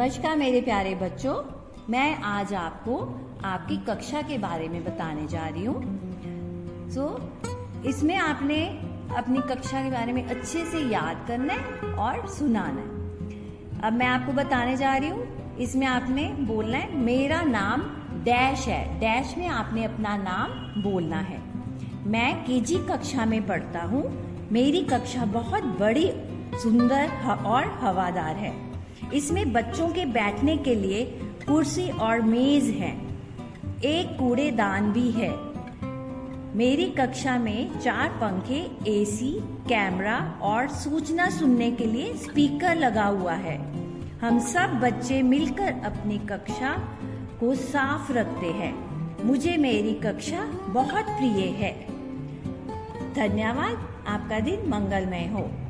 नमस्कार मेरे प्यारे बच्चों, मैं आज आपको आपकी कक्षा के बारे में बताने जा रही हूँ। इसमें आपने अपनी कक्षा के बारे में अच्छे से याद करना है और सुनाना है। अब मैं आपको बताने जा रही हूँ, इसमें आपने बोलना है मेरा नाम डैश है। डैश में आपने अपना नाम बोलना है। मैं केजी कक्षा में पढ़ता हूँ। मेरी कक्षा बहुत बड़ी, सुंदर और हवादार है। इसमें बच्चों के बैठने के लिए कुर्सी और मेज है। एक कूड़ेदान भी है। मेरी कक्षा में 4 पंखे, एसी, कैमरा और सूचना सुनने के लिए स्पीकर लगा हुआ है। हम सब बच्चे मिलकर अपनी कक्षा को साफ रखते हैं। मुझे मेरी कक्षा बहुत प्रिय है। धन्यवाद। आपका दिन मंगलमय हो।